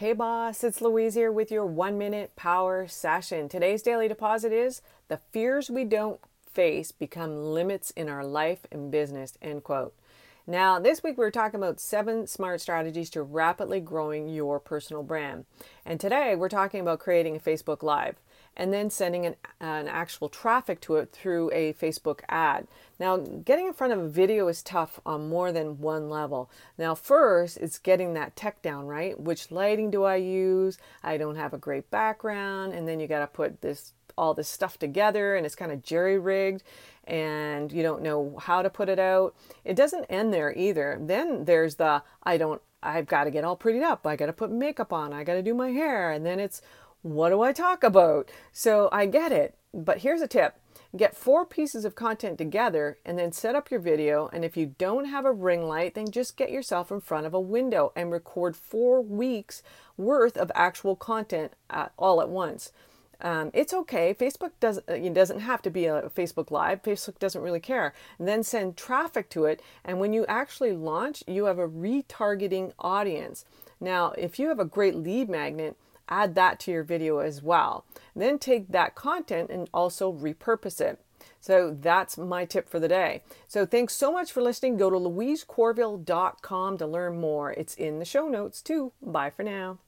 Hey boss, it's Louise here with your 1 minute power session. Today's daily deposit is the fears we don't face become limits in our life and business, end quote. Now, this week we're talking about 7 smart strategies to rapidly growing your personal brand. And today we're talking about creating a Facebook Live and then sending an actual traffic to it through a Facebook ad. Now, getting in front of a video is tough on more than one level. Now, first, it's getting that tech down, right? Which lighting do I use? I don't have a great background. And then you got to put all this stuff together, and it's kind of jerry-rigged, and you don't know how to put it out. It doesn't end there either. Then there's the, I've got to get all prettied up. I got to put makeup on. I got to do my hair. And then it's, what do I talk about? So I get it, but here's a tip. Get 4 pieces of content together and then set up your video. And if you don't have a ring light, then just get yourself in front of a window and record 4 weeks worth of actual content all at once. It's okay. Facebook doesn't have to be a Facebook Live. Facebook doesn't really care. And then send traffic to it. And when you actually launch, you have a retargeting audience. Now, if you have a great lead magnet, add that to your video as well. And then take that content and also repurpose it. So that's my tip for the day. So thanks so much for listening. Go to louisecorville.com to learn more. It's in the show notes too. Bye for now.